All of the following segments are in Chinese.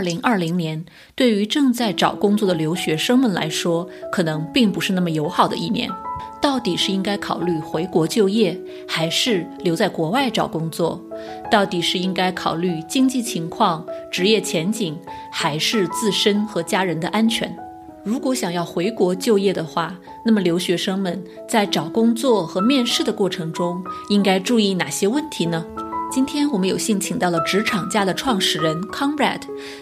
2020年对于正在找工作的留学生们来说，可能并不是那么友好的一年。到底是应该考虑回国就业，还是留在国外找工作？到底是应该考虑经济情况、职业前景，还是自身和家人的安全？如果想要回国就业的话，那么留学生们在找工作和面试的过程中应该注意哪些问题呢？今天我们有幸请到了职场家的创始人 Conrad，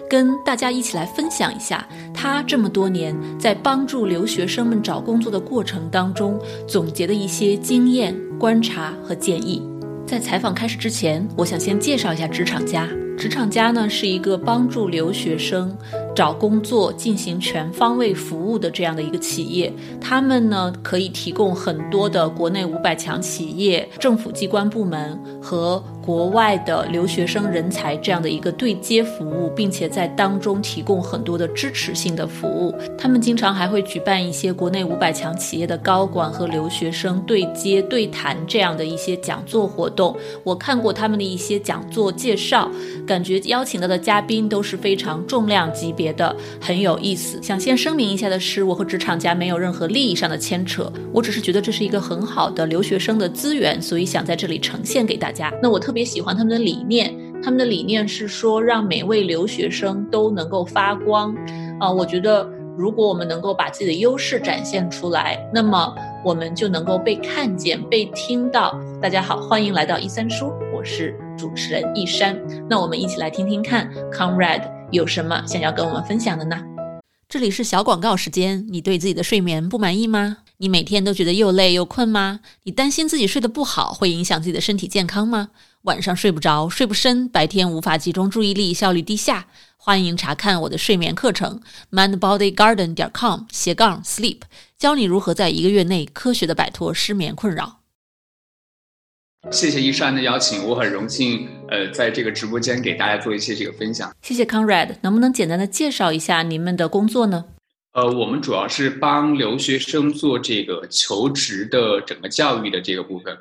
跟大家一起来分享一下他这么多年在帮助留学生们找工作的过程当中总结的一些经验、观察和建议。在采访开始之前，我想先介绍一下职场家。职场家呢，是一个帮助留学生找工作进行全方位服务的这样的一个企业。他们呢，可以提供很多的国内500强企业、政府机关部门和国外的留学生人才这样的一个对接服务，并且在当中提供很多的支持性的服务。他们经常还会举办一些国内500强企业的高管和留学生对接对谈这样的一些讲座活动。我看过他们的一些讲座介绍，感觉邀请到的嘉宾都是非常重量级别的，很有意思。想先声明一下的是，我和职场家没有任何利益上的牵扯，我只是觉得这是一个很好的留学生的资源，所以想在这里呈现给大家。那我特别喜欢他们的理念，他们的理念是说让每位留学生都能够发光。我觉得如果我们能够把自己的优势展现出来，那么我们就能够被看见、被听到。大家好，欢迎来到一三书，我是主持人一山。那我们一起来听听看 Conrad 有什么想要跟我们分享的呢？这里是小广告时间。你对自己的睡眠不满意吗？你每天都觉得又累又困吗？你担心自己睡得不好会影响自己的身体健康吗？晚上睡不着、睡不深，白天无法集中注意力，效率低下？欢迎查看我的睡眠课程 mindbodygarden.com/sleep， 教你如何在1个月内科学地摆脱失眠困扰。谢谢一山的邀请，我很荣幸在这个直播间给大家做一些这个分享。谢谢 Conrad， 能不能简单的介绍一下你们的工作呢？我们主要是帮留学生做这个求职的整个教育的这个部分，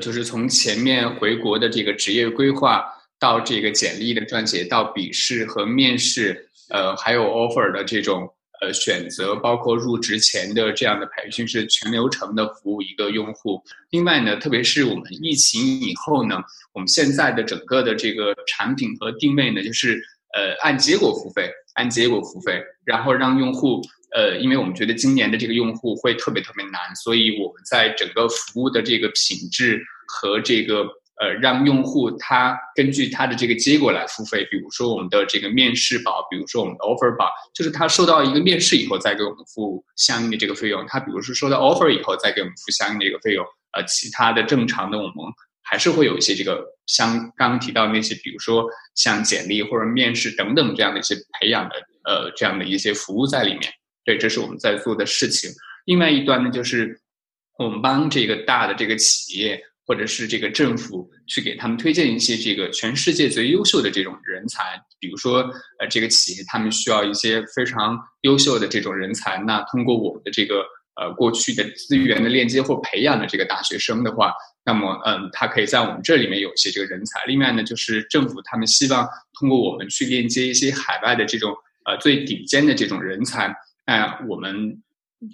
就是从前面回国的这个职业规划到这个简历的撰写，到笔试和面试，还有 offer 的这种选择，包括入职前的这样的培训，是全流程的服务一个用户。另外呢，特别是我们疫情以后呢，我们现在的整个的这个产品和定位呢，就是按结果付费，然后让用户因为我们觉得今年的这个用户会特别难，所以我们在整个服务的这个品质和这个让用户他根据他的这个结果来付费，比如说我们的这个面试宝，比如说我们的 offer 宝，就是他收到一个面试以后再给我们付相应的这个费用，他比如说收到 offer 以后再给我们付相应的这个费用。其他的正常的我们还是会有一些这个像刚刚提到那些，比如说像简历或者面试等等这样的一些培养的这样的一些服务在里面。对，这是我们在做的事情。另外一端呢，就是我们帮这个大的这个企业或者是这个政府去给他们推荐一些这个全世界最优秀的这种人才，比如说这个企业他们需要一些非常优秀的这种人才，那通过我们的这个过去的资源的链接或培养的这个大学生的话，那么他可以在我们这里面有一些这个人才。另外呢，就是政府他们希望通过我们去链接一些海外的这种最顶尖的这种人才。那我们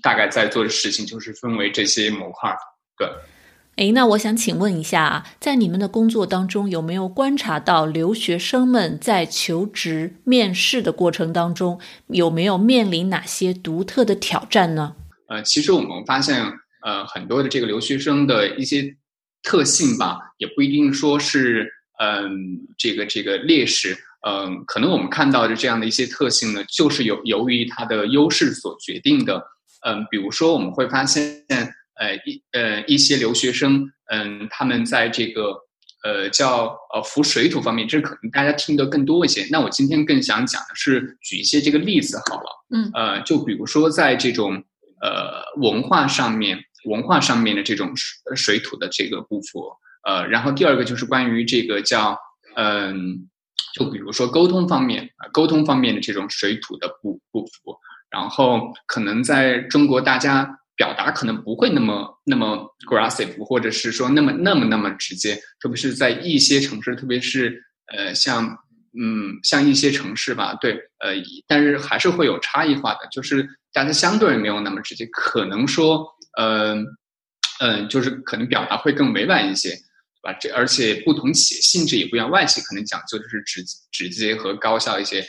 大概在做的事情就是分为这些模块。对。那我想请问一下，在你们的工作当中，有没有观察到留学生们在求职面试的过程当中，有没有面临哪些独特的挑战呢？其实我们发现，很多的这个留学生的一些特性吧，也不一定说是，这个劣势。可能我们看到的这样的一些特性呢，就是由于它的优势所决定的。比如说我们会发现一些留学生，他们在这个叫浮水土方面，这可能大家听得更多一些。那我今天更想讲的是举一些这个例子好了。就比如说在这种文化上面的这种水土的这个不符。然后第二个就是关于这个叫就比如说沟通方面的这种水土的不符。然后可能在中国大家表达可能不会那么 aggressive， 或者是说那么直接，特别是在一些城市，特别是像像一些城市吧，对，但是还是会有差异化的，就是大家相对没有那么直接，可能说，就是可能表达会更委婉一些，对吧？而且不同企业性质也不一样，外企可能讲究就是直接和高效一些，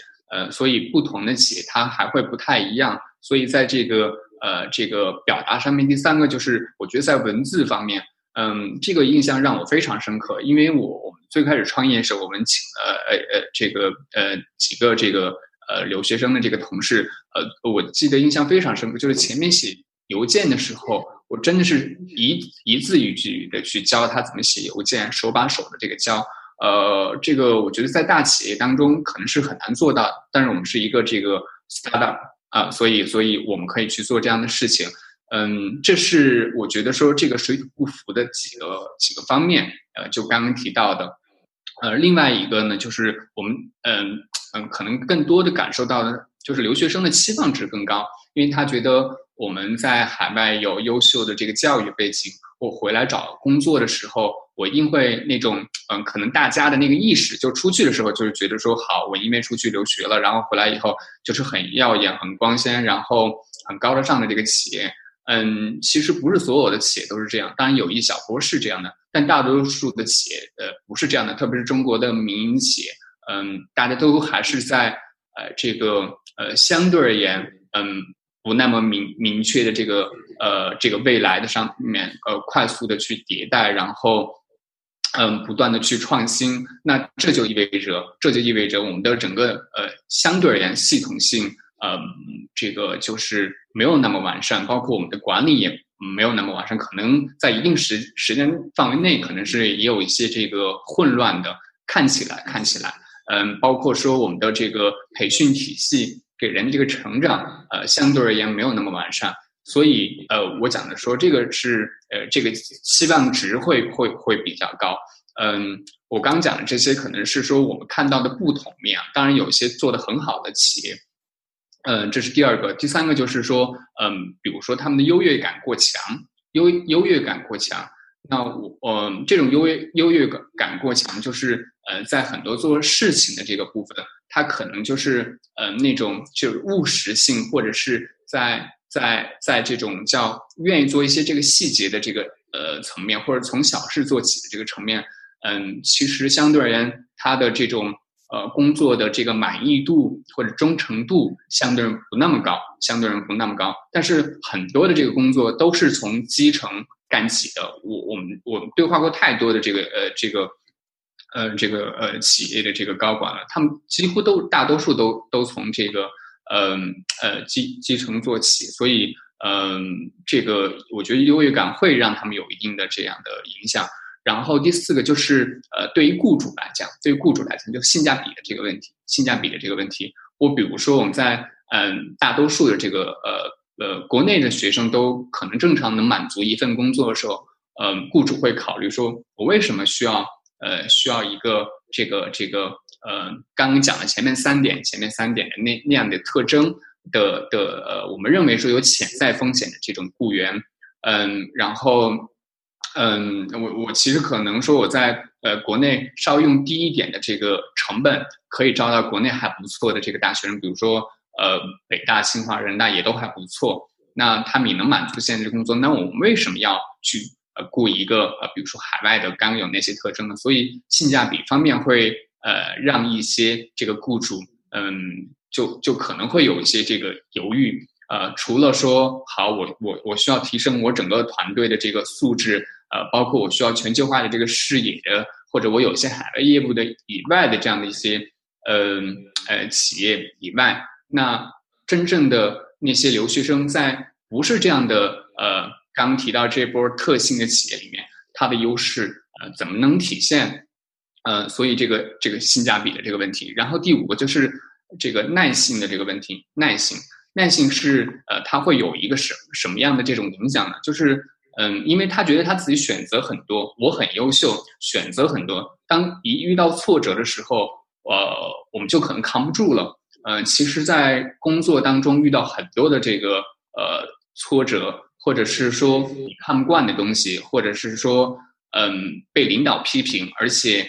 所以不同的企业它还会不太一样，所以在这个表达上面，第三个就是我觉得在文字方面。这个印象让我非常深刻，因为我们最开始创业时候，我们请几个留学生的这个同事，我记得印象非常深刻，就是前面写邮件的时候，我真的是一字一句的去教他怎么写邮件，手把手的这个教，这个我觉得在大企业当中可能是很难做到的，但是我们是一个这个 startup 啊，所以我们可以去做这样的事情。这是我觉得说这个水土不服的几个方面，就刚刚提到的。另外一个呢，就是我们可能更多的感受到的就是留学生的期望值更高，因为他觉得我们在海外有优秀的这个教育背景，我回来找工作的时候，我一定会那种可能大家的那个意识，就出去的时候就是觉得说好，我因为出去留学了，然后回来以后就是很耀眼、很光鲜，然后很高大上的这个企业。其实不是所有的企业都是这样，当然有一小波是这样的，但大多数的企业不是这样的，特别是中国的民营企业，大家都还是在相对而言不那么明确的这个未来的上面快速的去迭代，然后不断的去创新，那这就意味着我们的整个相对而言系统性这个就是没有那么完善，包括我们的管理也没有那么完善，可能在一定时间范围内可能是也有一些这个混乱的，看起来包括说我们的这个培训体系给人的这个成长相对而言没有那么完善，所以我讲的说这个是这个期望值会比较高。我刚讲的这些可能是说我们看到的不同面，当然有些做得很好的企业，这是第二个。第三个就是说比如说他们的优越感过强，那这种优越感过强就是在很多做事情的这个部分，它可能就是那种就是务实性，或者是在这种叫愿意做一些这个细节的这个层面，或者从小事做起的这个层面，其实相对而言它的这种工作的这个满意度或者忠诚度相对人不那么高，但是很多的这个工作都是从基层干起的。我们对话过太多的这个企业的这个高管了，他们几乎大多数都从这个基层做起，所以这个我觉得优越感会让他们有一定的这样的影响。然后第四个就是对于雇主来讲就性价比的这个问题。我比如说我们在大多数的这个国内的学生都可能正常能满足一份工作的时候，雇主会考虑说我为什么需要一个刚刚讲的前面三点的那样的特征的我们认为说有潜在风险的这种雇员。然后我其实可能说我在国内稍微用低一点的这个成本可以招到国内还不错的这个大学生，比如说北大、清华、人大也都还不错，那他们也能满足现在的工作，那我们为什么要去雇一个比如说海外的刚有那些特征呢？所以性价比方面会让一些这个雇主就可能会有一些这个犹豫。除了说好我需要提升我整个团队的这个素质，包括我需要全球化的这个视野的，或者我有些海外业务的以外的这样的一些企业以外，那真正的那些留学生在不是这样的刚提到这波特性的企业里面，它的优势怎么能体现？所以这个性价比的这个问题。然后第五个就是这个耐性的这个问题，耐性是它会有一个什么样的这种影响呢？就是因为他觉得他自己选择很多，我很优秀，选择很多，当一遇到挫折的时候我们就可能扛不住了。其实在工作当中遇到很多的这个挫折，或者是说你看不惯的东西，或者是说被领导批评，而且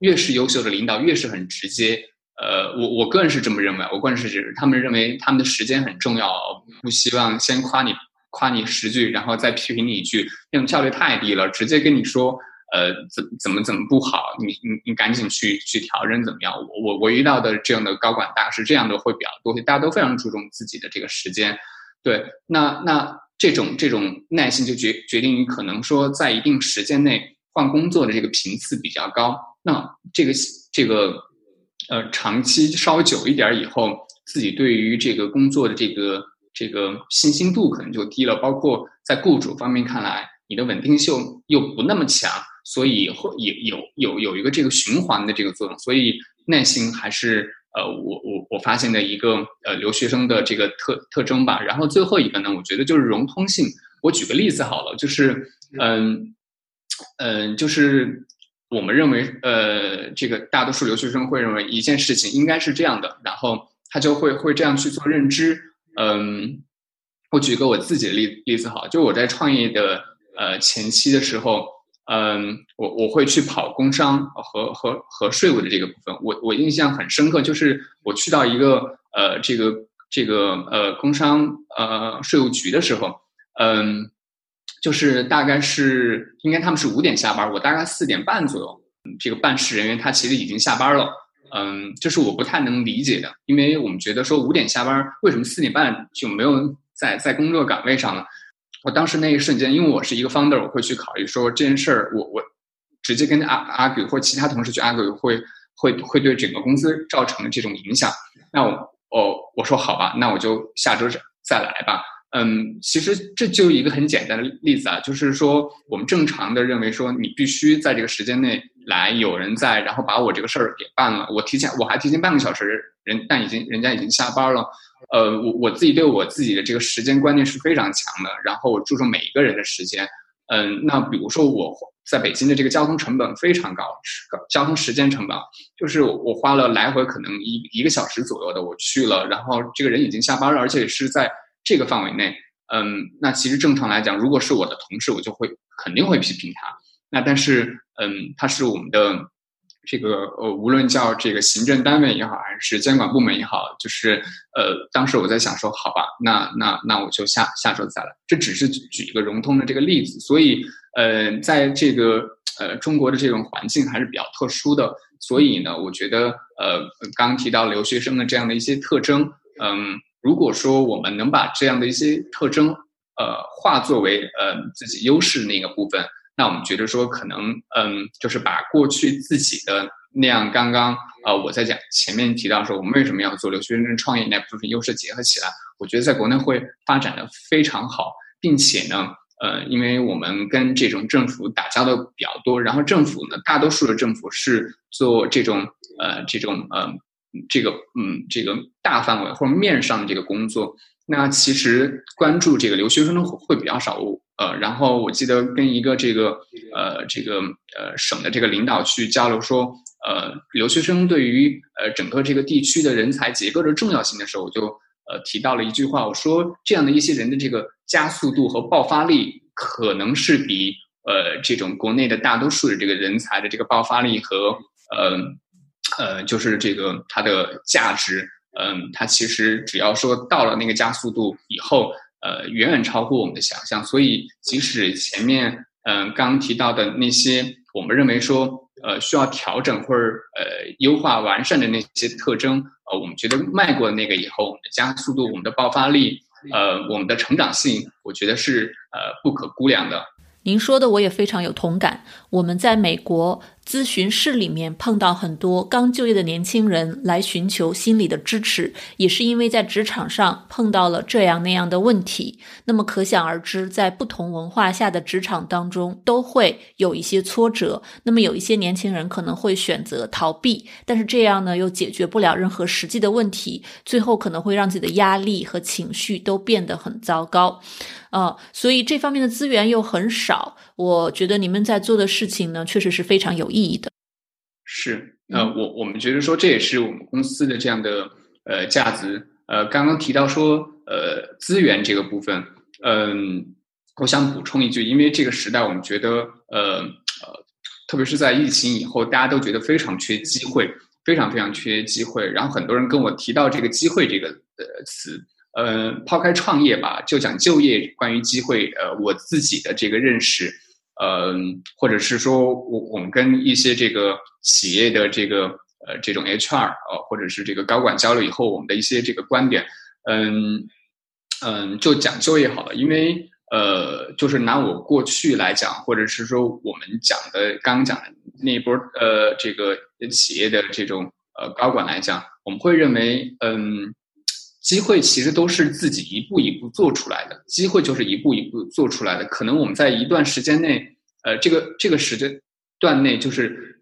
越是优秀的领导越是很直接。我个人是这么认为，我个人是他们认为他们的时间很重要，不希望先夸你10句，然后再批评你1句，那种效率太低了。直接跟你说，怎么不好，你赶紧去调整怎么样？我遇到的这样的高管大师这样的会比较多，大家都非常注重自己的这个时间。对，那这种耐心就决定于可能说在一定时间内换工作的这个频次比较高。那这个。长期稍久一点以后，自己对于这个工作的这个信心度可能就低了，包括在雇主方面看来，你的稳定性又不那么强，所以有一个这个循环的这个作用。所以耐心还是我发现的一个留学生的这个特征吧。然后最后一个呢，我觉得就是融通性。我举个例子好了，就是就是。我们认为这个大多数留学生会认为一件事情应该是这样的，然后他就会这样去做认知。我举个我自己的例子好，就我在创业的前期的时候，我会去跑工商和税务的这个部分。我印象很深刻，就是我去到一个工商税务局的时候，就是大概是应该他们是5点下班，我大概4点半左右，这个办事人员他其实已经下班了。这是我不太能理解的，因为我们觉得说5点下班，为什么4点半就没有在工作岗位上呢？我当时那一瞬间，因为我是一个 founder， 我会去考虑说这件事儿，我直接跟 argue 或其他同事去 argue 会对整个公司造成的这种影响。那我说好吧，那我就下周再来吧。其实这就一个很简单的例子啊，就是说我们正常的认为说你必须在这个时间内来，有人在，然后把我这个事儿给办了。我还提前半个小时，人家已经下班了。我自己对我自己的这个时间观念是非常强的，然后我注重每一个人的时间。那比如说我在北京的这个交通成本非常高，交通时间成本就是我花了来回可能一个小时左右的，我去了，然后这个人已经下班了，而且是在这个范围内。那其实正常来讲，如果是我的同事，我就肯定会批评他。那但是，他是我们的这个无论叫这个行政单位也好，还是监管部门也好，就是当时我在想说，好吧，那我就下周再来。这只是举一个融通的这个例子。所以，在这个中国的这种环境还是比较特殊的。所以呢，我觉得刚提到留学生的这样的一些特征，如果说我们能把这样的一些特征化作为自己优势那个部分，那我们觉得说可能就是把过去自己的那样刚我在讲前面提到说我们为什么要做留学生创业那部分优势结合起来，我觉得在国内会发展的非常好。并且呢因为我们跟这种政府打交道比较多，然后政府呢大多数的政府是做这个大范围或者面上的这个工作，那其实关注这个留学生的会比较少。然后我记得跟一个省的这个领导去交流说，留学生对于整个这个地区的人才结构的重要性的时候，我就提到了一句话，我说这样的一些人的这个加速度和爆发力，可能是比这种国内的大多数的这个人才的这个爆发力和就是这个它的价值，它其实只要说到了那个加速度以后，远远超乎我们的想象。所以即使前面刚提到的那些我们认为说需要调整或者优化完善的那些特征，我们觉得迈过那个以后，我们的加速度、我们的爆发力、我们的成长性，我觉得是不可估量的。您说的我也非常有同感。我们在美国咨询室里面碰到很多刚就业的年轻人来寻求心理的支持，也是因为在职场上碰到了这样那样的问题。那么可想而知，在不同文化下的职场当中都会有一些挫折，那么有一些年轻人可能会选择逃避，但是这样呢又解决不了任何实际的问题，最后可能会让自己的压力和情绪都变得很糟糕。所以这方面的资源又很少，我觉得你们在做的事情呢，确实是非常有意义的。是，我们觉得说这也是我们公司的这样的价值。刚刚提到说资源这个部分，我想补充一句，因为这个时代我们觉得特别是在疫情以后，大家都觉得非常缺机会，非常非常缺机会。然后很多人跟我提到这个机会这个词，抛开创业吧，就讲就业，关于机会，我自己的这个认识，或者是说我们跟一些这个企业的这个这种 HR 或者是这个高管交流以后，我们的一些这个观点，就讲就业好了，因为就是拿我过去来讲，或者是说我们讲的刚讲的那一波这个企业的这种高管来讲，我们会认为机会其实都是自己一步一步做出来的，机会就是一步一步做出来的。可能我们在一段时间内，这个时间段内，就是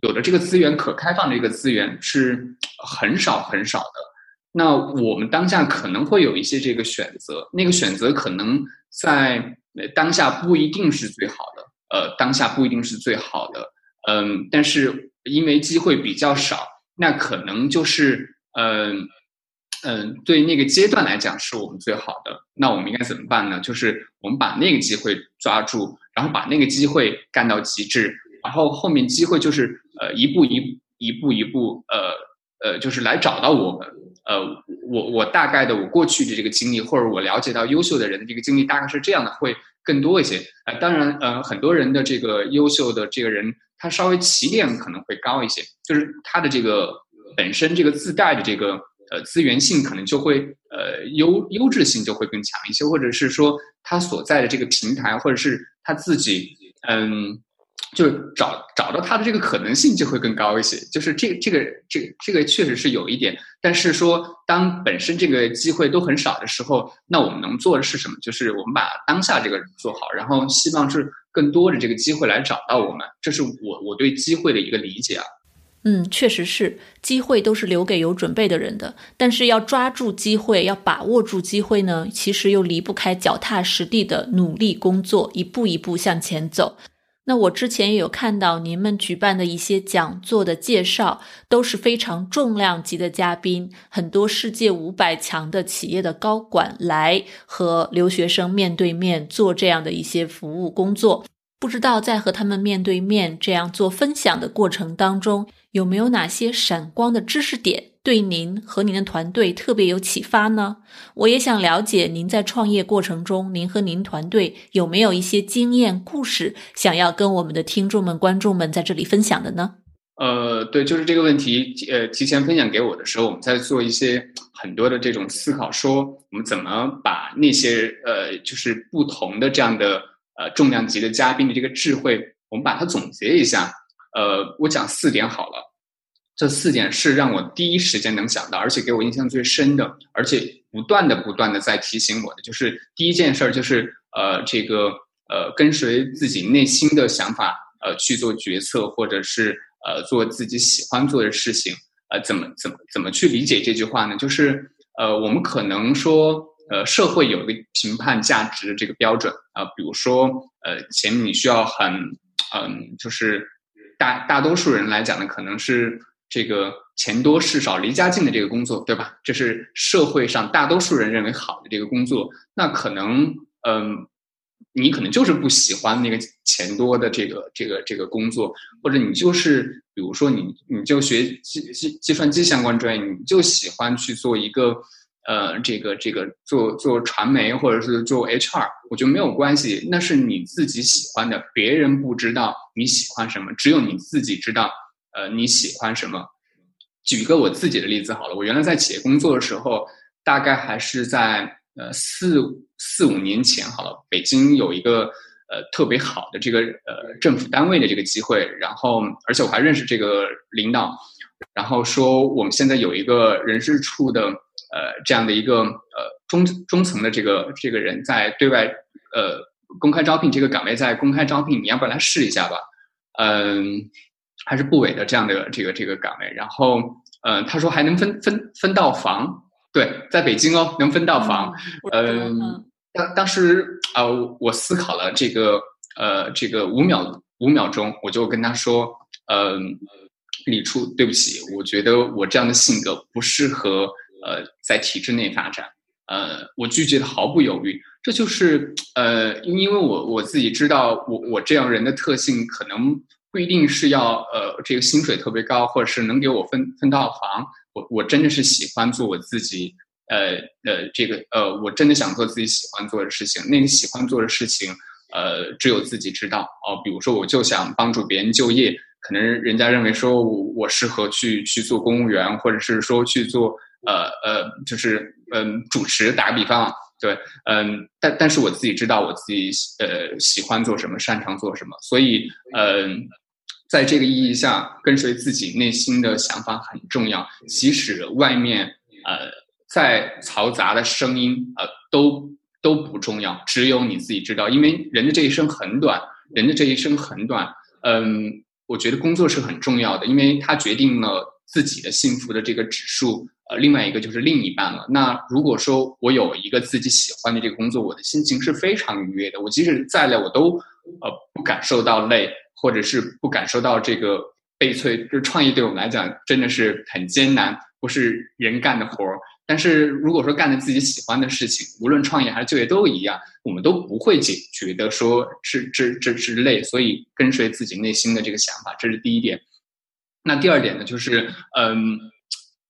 有的这个资源，可开放的这个资源是很少很少的。那我们当下可能会有一些这个选择，那个选择可能在当下不一定是最好的，但是因为机会比较少，那可能就是对那个阶段来讲是我们最好的。那我们应该怎么办呢？就是我们把那个机会抓住，然后把那个机会干到极致，然后后面机会就是一步一步就是来找到我们。我大概的我过去的这个经历，或者我了解到优秀的人的这个经历，大概是这样的，会更多一些。当然，很多人的这个优秀的这个人，他稍微起点可能会高一些，就是他的这个本身这个自带的这个资源性可能就会优质性就会更强一些，或者是说他所在的这个平台，或者是他自己就找到他的这个可能性就会更高一些，就是这个确实是有一点。但是说当本身这个机会都很少的时候，那我们能做的是什么？就是我们把当下这个做好，然后希望是更多的这个机会来找到我们。这是我对机会的一个理解啊。确实是，机会都是留给有准备的人的，但是要抓住机会，要把握住机会呢，其实又离不开脚踏实地的努力工作，一步一步向前走。那我之前也有看到您们举办的一些讲座的介绍，都是非常重量级的嘉宾，很多世界500强的企业的高管来和留学生面对面做这样的一些服务工作。不知道在和他们面对面这样做分享的过程当中，有没有哪些闪光的知识点对您和您的团队特别有启发呢？我也想了解您在创业过程中，您和您团队有没有一些经验故事想要跟我们的听众们观众们在这里分享的呢？对，就是这个问题提前分享给我的时候，我们在做一些很多的这种思考，说我们怎么把那些就是不同的这样的重量级的嘉宾的这个智慧，我们把它总结一下。我讲4点好了，这4点是让我第一时间能想到，而且给我印象最深的，而且不断的在提醒我的，就是第一件事就是跟随自己内心的想法去做决策，或者是做自己喜欢做的事情。怎么去理解这句话呢？就是我们可能说社会有一个评判价值的这个标准啊，比如说前面你需要很就是大多数人来讲呢，可能是这个钱多事少离家近的这个工作，对吧？这是社会上大多数人认为好的这个工作。那可能你可能就是不喜欢那个钱多的这个工作，或者你就是比如说你就学计算机相关专业，你就喜欢去做一个做传媒或者是做 HR， 我觉得没有关系，那是你自己喜欢的，别人不知道你喜欢什么，只有你自己知道你喜欢什么。举一个我自己的例子好了，我原来在企业工作的时候，大概还是在4-5年前好了，北京有一个特别好的这个政府单位的这个机会，然后而且我还认识这个领导，然后说我们现在有一个人事处的这样的一个中层的这个人在对外公开招聘，这个岗位在公开招聘，你要不要来试一下吧？还是部委的这样的这个岗位。然后他说还能分到房，对，在北京哦，能分到房。当时啊我思考了这个5秒钟，我就跟他说李处，对不起，我觉得我这样的性格不适合在体制内发展，我拒绝的毫不犹豫。这就是因为我自己知道我这样人的特性，可能不一定是要这个薪水特别高，或者是能给我分套房。我真的是喜欢做我自己我真的想做自己喜欢做的事情。那个喜欢做的事情只有自己知道哦。比如说我就想帮助别人就业，可能人家认为说我适合去做公务员，或者是说去做就是主持，打比方，对，但是我自己知道我自己喜欢做什么，擅长做什么，所以在这个意义下，跟随自己内心的想法很重要。即使外面再嘈杂的声音都不重要，只有你自己知道，因为人的这一生很短，我觉得工作是很重要的，因为它决定了自己的幸福的这个指数，另外一个就是另一半了。那如果说我有一个自己喜欢的这个工作，我的心情是非常愉悦的，我即使再累我都不感受到累，或者是不感受到这个悲催。就是创业对我们来讲真的是很艰难，不是人干的活，但是如果说干了自己喜欢的事情，无论创业还是就业都一样，我们都不会觉得说是累。所以跟随自己内心的这个想法，这是第一点。那第二点呢，就是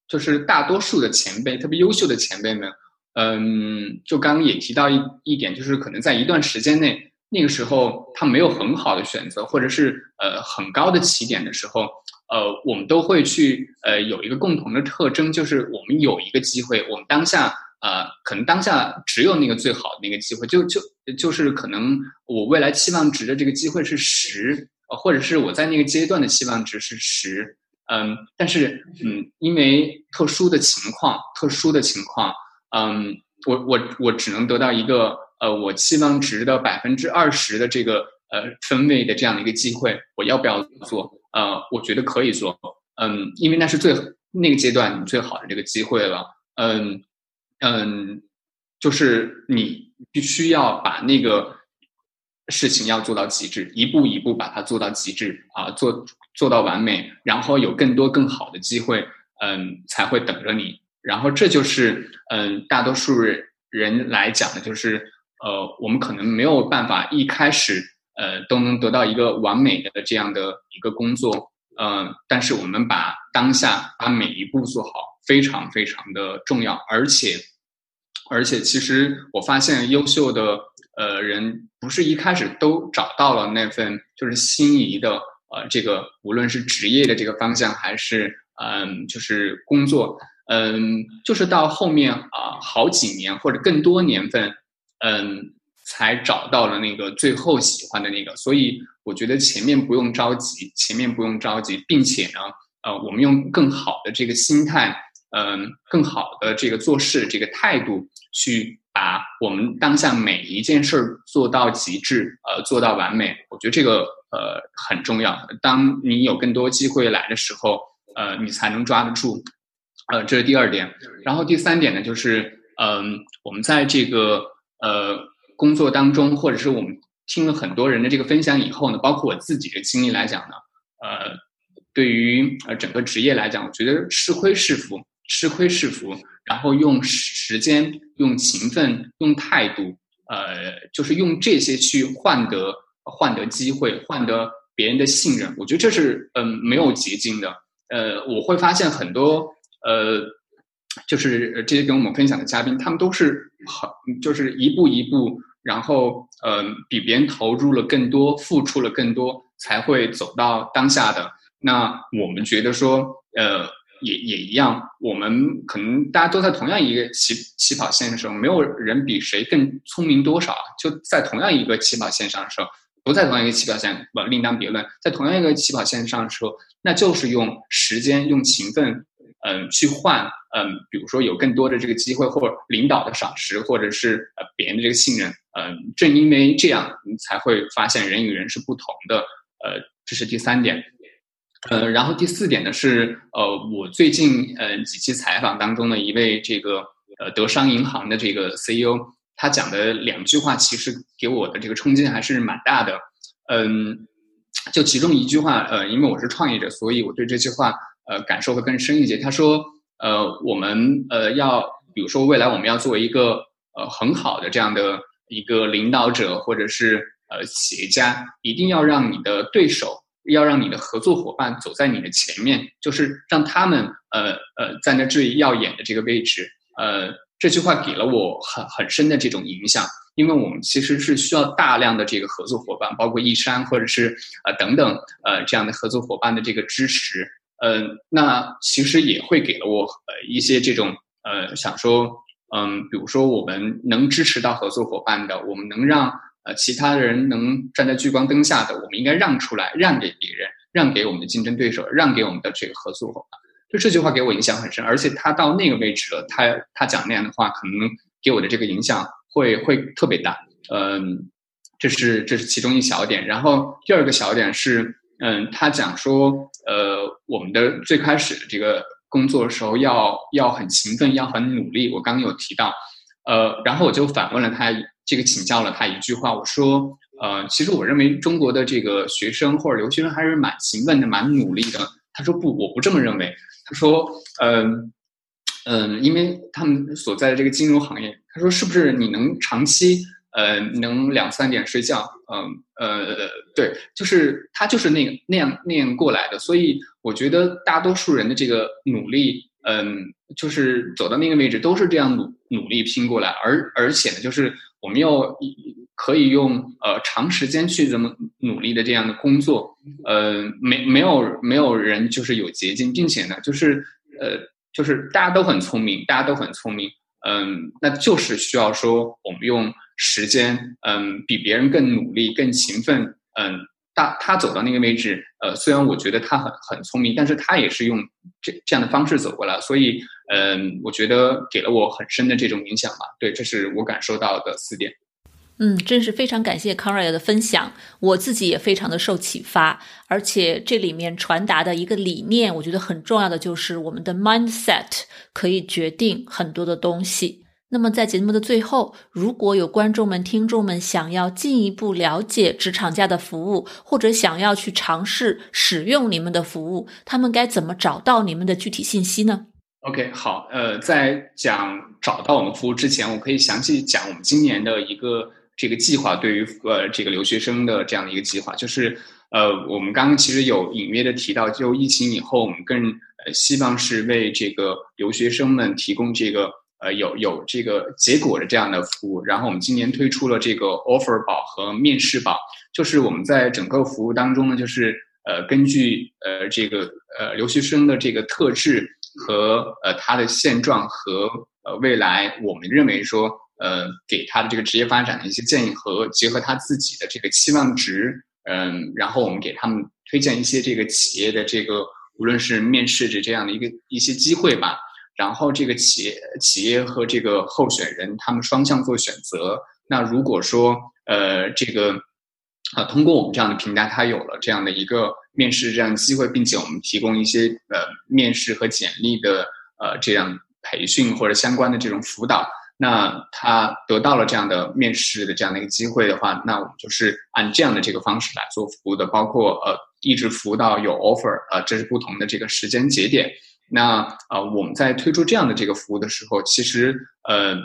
就是大多数的前辈，特别优秀的前辈们，就刚刚也提到一点，就是可能在一段时间内，那个时候他没有很好的选择，或者是很高的起点的时候，我们都会去有一个共同的特征，就是我们有一个机会，我们当下可能当下只有那个最好的那个机会，就是可能我未来期望值的这个机会是10，或者是我在那个阶段的期望值是10，但是因为特殊的情况，我只能得到一个我期望值的20%的这个分位的这样的一个机会，我要不要做？我觉得可以做，因为那是那个阶段你最好的这个机会了，就是你必须要把那个事情要做到极致，一步一步把它做到极致啊，做到完美，然后有更多更好的机会，才会等着你。然后这就是大多数人来讲的，就是我们可能没有办法一开始都能得到一个完美的这样的一个工作，但是我们把当下把每一步做好非常非常的重要。而且其实我发现优秀的人不是一开始都找到了那份就是心仪的这个无论是职业的这个方向，还是就是工作，就是到后面好几年或者更多年份才找到了那个最后喜欢的那个。所以我觉得前面不用着急，并且呢我们用更好的这个心态，更好的这个做事这个态度，去把我们当下每一件事做到极致，做到完美。我觉得这个很重要。当你有更多机会来的时候，你才能抓得住，这是第二点。然后第三点呢，就是我们在这个工作当中，或者是我们听了很多人的这个分享以后呢，包括我自己的经历来讲呢，对于整个职业来讲，我觉得吃亏是福，然后用时间、用勤奋、用态度，就是用这些去换得机会，换得别人的信任。我觉得这是没有捷径的。我会发现很多就是这些跟我们分享的嘉宾，他们都是就是一步一步，然后比别人投入了更多，付出了更多，才会走到当下的。那我们觉得说也一样，我们可能大家都在同样一个起跑线上，没有人比谁更聪明多少，就在同样一个起跑线上的时候，不在同样一个起跑线另当别论，在同样一个起跑线上的时候，那就是用时间、用勤奋去换比如说有更多的这个机会，或者领导的赏识，或者是别人的这个信任。正因为这样，你才会发现人与人是不同的。这是第三点。然后第四点呢，是我最近几期采访当中的一位这个德商银行的这个 CEO， 他讲的2句话其实给我的这个冲击还是蛮大的。就其中一句话，因为我是创业者，所以我对这句话感受会更深一些。他说我们要比如说未来我们要作为一个很好的这样的一个领导者或者是企业家，一定要让你的对手，要让你的合作伙伴走在你的前面，就是让他们站在最耀眼的这个位置。这句话给了我很深的这种影响，因为我们其实是需要大量的这个合作伙伴，包括易山或者是等等这样的合作伙伴的这个支持。那其实也会给了我一些这种想说比如说我们能支持到合作伙伴的，我们能让其他人能站在聚光灯下的，我们应该让出来，让给别人，让给我们的竞争对手，让给我们的这个合作伙伴。就这句话给我影响很深，而且他到那个位置了，他讲那样的话，可能给我的这个影响会特别大。这是其中一小点。然后第二个小点是他讲说我们的最开始的这个工作的时候要很勤奋，要很努力，我刚刚有提到。然后我就反问了他，这个请教了他一句话，我说其实我认为中国的这个学生或者留学生还是蛮勤奋的，蛮努力的。他说不，我不这么认为。他说因为他们所在的这个金融行业，他说是不是你能长期能2-3点睡觉，对，就是他就是那样过来的。所以我觉得大多数人的这个努力就是走到那个位置都是这样努力拼过来，而且呢，就是我们要可以用长时间去这么努力的这样的工作，没有人就是有捷径，并且呢，就是大家都很聪明，那就是需要说我们用时间，比别人更努力、更勤奋，他走到那个位置，虽然我觉得他很聪明，但是他也是用这样的方式走过来，所以我觉得给了我很深的这种影响吧。对，这是我感受到的4点。真是非常感谢 Conrad 的分享，我自己也非常的受启发，而且这里面传达的一个理念，我觉得很重要的就是我们的 mindset 可以决定很多的东西。那么在节目的最后，如果有观众们听众们想要进一步了解职场家的服务，或者想要去尝试使用你们的服务，他们该怎么找到你们的具体信息呢？ OK， 好，在讲找到我们服务之前，我可以详细讲我们今年的一个这个计划，对于这个留学生的这样的一个计划，就是我们刚刚其实有隐约的提到，就疫情以后我们更希望是为这个留学生们提供这个有这个结果的这样的服务。然后我们今年推出了这个 offer 宝和面试宝，就是我们在整个服务当中呢，就是根据这个留学生的这个特质和他的现状和未来，我们认为说给他的这个职业发展的一些建议，和结合他自己的这个期望值，然后我们给他们推荐一些这个企业的这个无论是面试的这样的一些机会吧。然后这个企业和这个候选人他们双向做选择。那如果说这个通过我们这样的平台，他有了这样的一个面试这样的机会，并且我们提供一些面试和简历的这样培训或者相关的这种辅导，那他得到了这样的面试的这样的一个机会的话，那我们就是按这样的这个方式来做服务的，包括一直服务到有 offer， 这是不同的这个时间节点。那我们在推出这样的这个服务的时候，其实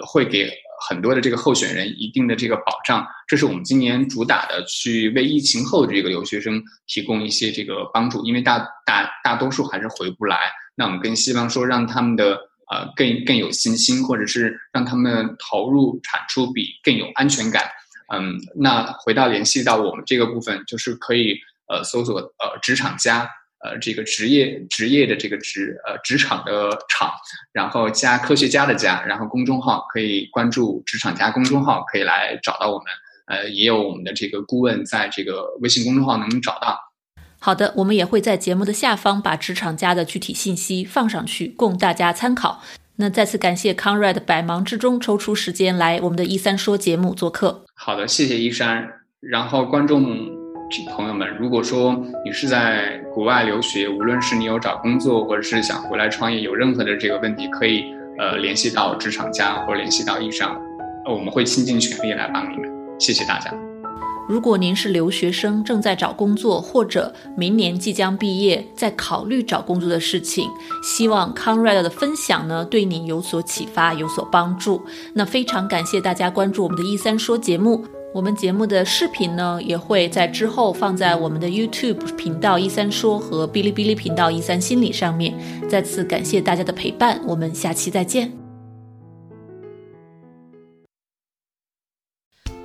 会给很多的这个候选人一定的这个保障，这是我们今年主打的，去为疫情后的这个留学生提供一些这个帮助，因为大多数还是回不来，那我们更希望说让他们的更有信心，或者是让他们投入产出比更有安全感。那回到联系到我们这个部分，就是可以搜索职场家。这个职业的这个职场的场，然后加科学家的家，然后公众号可以关注职场家公众号，可以来找到我们。也有我们的这个顾问在这个微信公众号能找到。好的，我们也会在节目的下方把职场家的具体信息放上去，供大家参考。那再次感谢 Conrad 百忙之中抽出时间来我们的一三说节目做客。好的，谢谢一山。然后观众朋友们，如果说你是在国外留学，无论是你有找工作或者是想回来创业，有任何的这个问题，可以联系到职场家或者联系到易尚，我们会倾尽全力来帮你们。谢谢大家。如果您是留学生，正在找工作，或者明年即将毕业，在考虑找工作的事情，希望 Conrad 的分享呢对你有所启发，有所帮助。那非常感谢大家关注我们的E3说节目。我们节目的视频呢也会在之后放在我们的 YouTube 频道E3说和哔哩哔哩频道E3心理上面。再次感谢大家的陪伴，我们下期再见。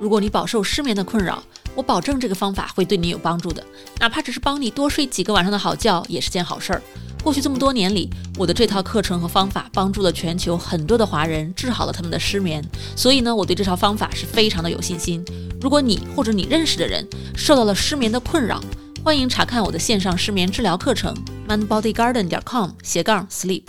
如果你饱受失眠的困扰，我保证这个方法会对你有帮助的，哪怕只是帮你多睡几个晚上的好觉也是件好事儿。过去这么多年里，我的这套课程和方法帮助了全球很多的华人治好了他们的失眠，所以呢，我对这套方法是非常的有信心。如果你或者你认识的人受到了失眠的困扰，欢迎查看我的线上失眠治疗课程 mindbodygarden.com/sleep。